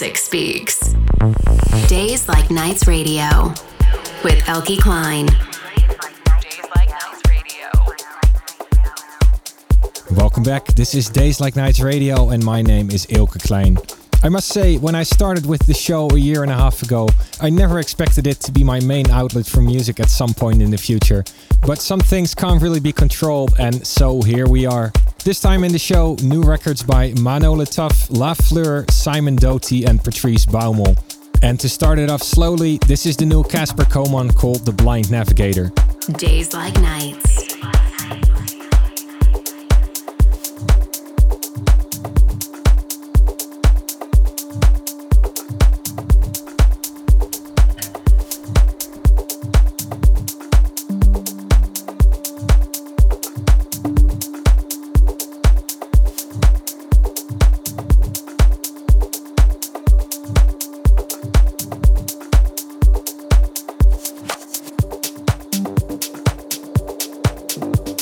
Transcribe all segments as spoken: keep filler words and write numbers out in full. music speaks. Days Like Nights Radio with Elke Klein. Welcome back. This is Days Like Nights Radio and my name is Elke Klein. I must say, when I started with the show a year and a half ago, I never expected it to be my main outlet for music at some point in the future. But some things can't really be controlled, and so here we are. This time in the show, new records by Mano Le Tuff, La Fleur, Simon Doty and Patrice Baumel. And to start it off slowly, this is the new Casper Coman called The Blind Navigator. Days Like Nights. Thank you.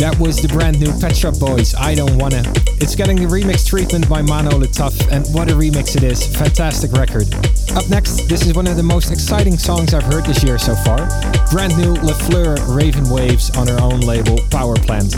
That was the brand new Pet Shop Boys, I Don't Wanna. It's getting the remix treatment by Mano Le Tuff, and what a remix it is. Fantastic record. Up next, this is one of the most exciting songs I've heard this year so far. Brand new La Fleur, Raven Waves, on her own label Power Plant.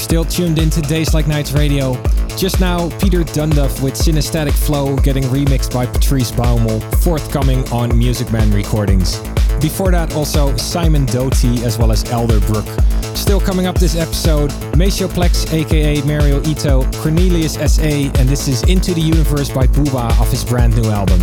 You're still tuned in to Days Like Nights Radio. Just now, Peter Dunduff with Synesthetic Flow getting remixed by Patrice Baumel, forthcoming on Music Man Recordings. Before that, also Simon Doty as well as Elderbrook. Still coming up this episode, Maceo Plex aka Mario Ito, Cornelius S A, and this is Into the Universe by Booba off his brand new album.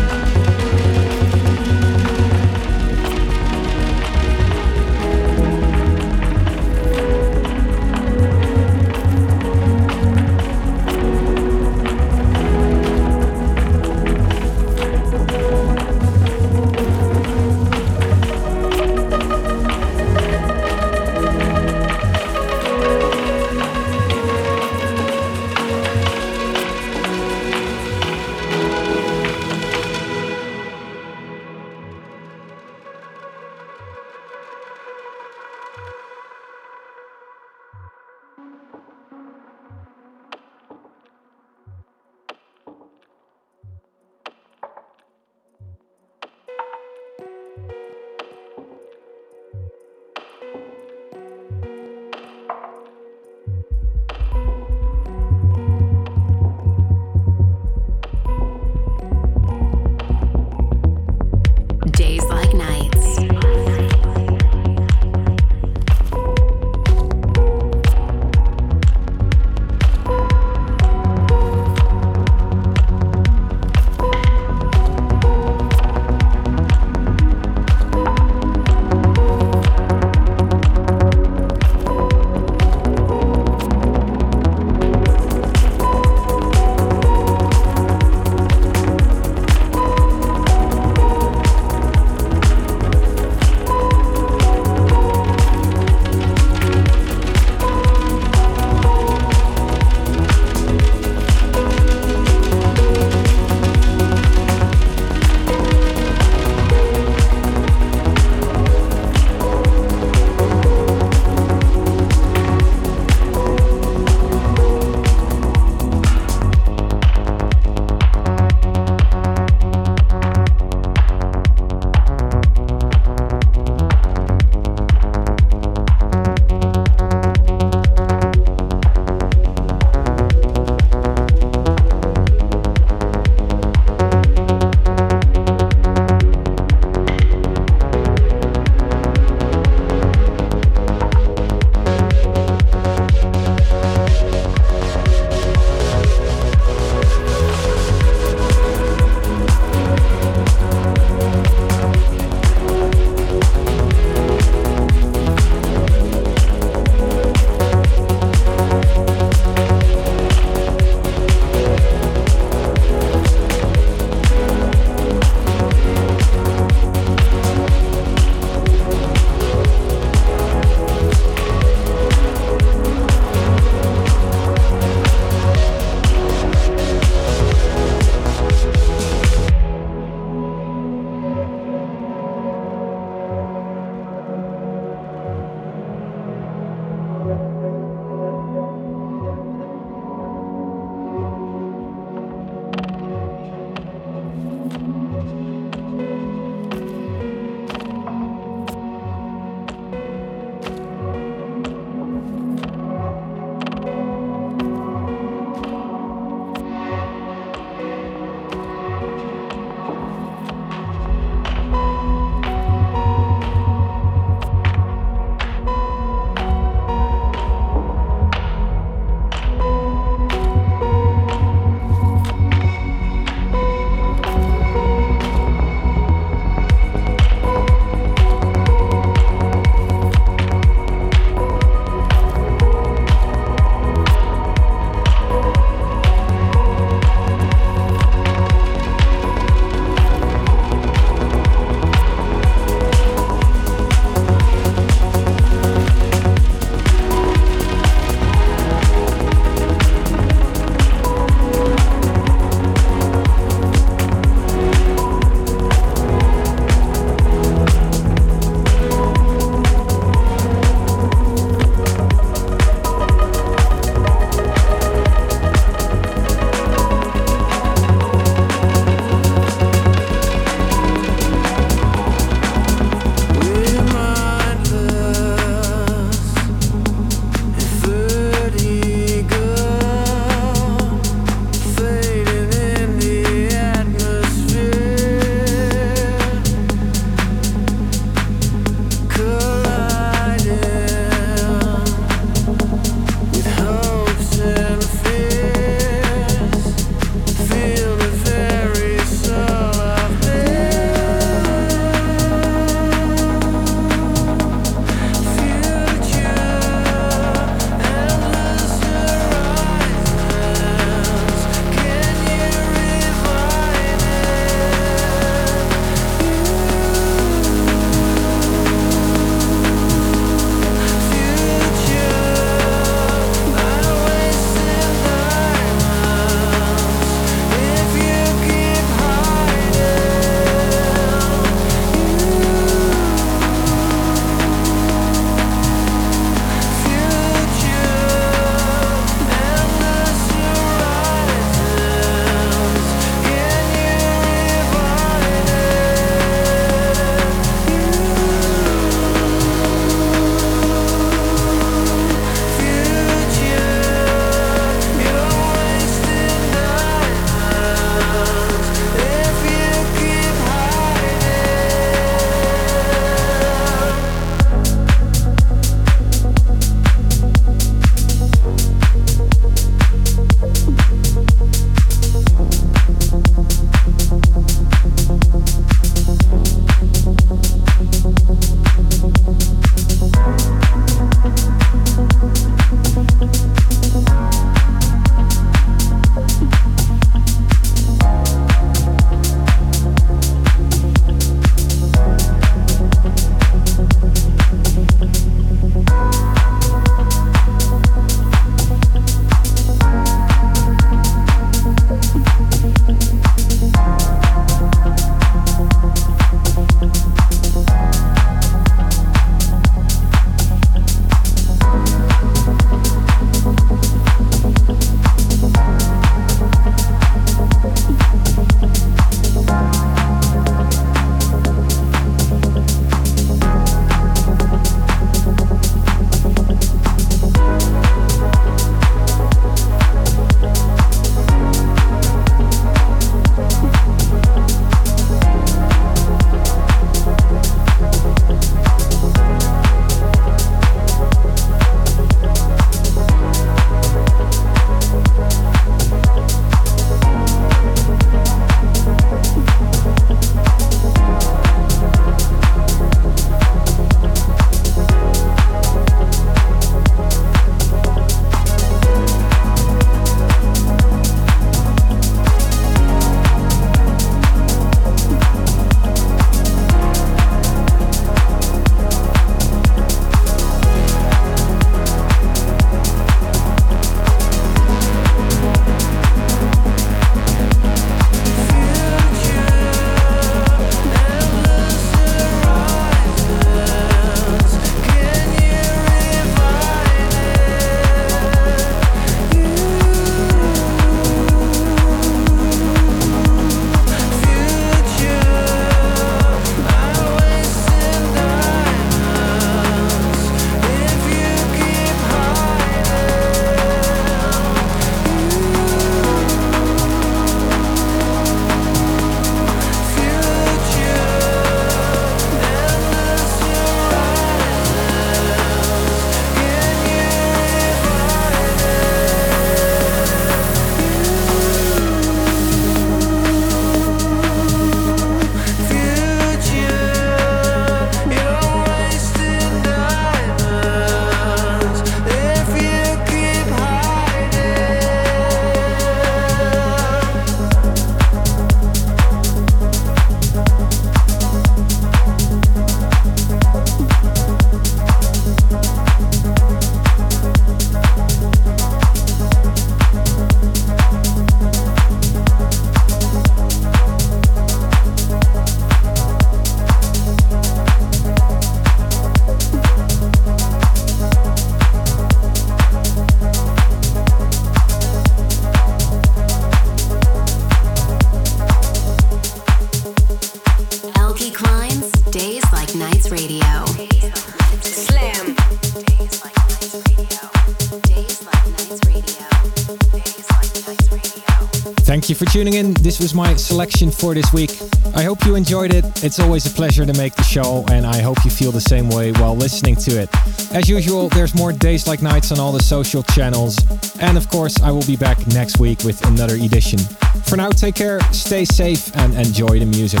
Thank you for tuning in. This was my selection for this week. I hope you enjoyed it. It's always a pleasure to make the show, and I hope you feel the same way while listening to it. As usual, there's more Days Like Nights on all the social channels. And of course, I will be back next week with another edition. For now, take care, stay safe, and enjoy the music.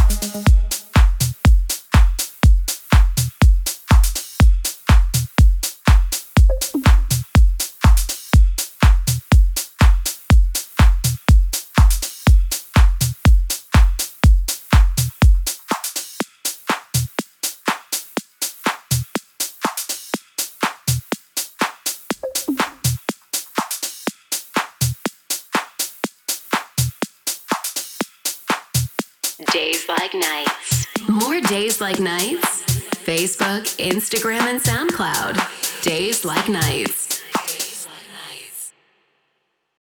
Days Like Nights, Facebook, Instagram, and SoundCloud. Days Like Nights.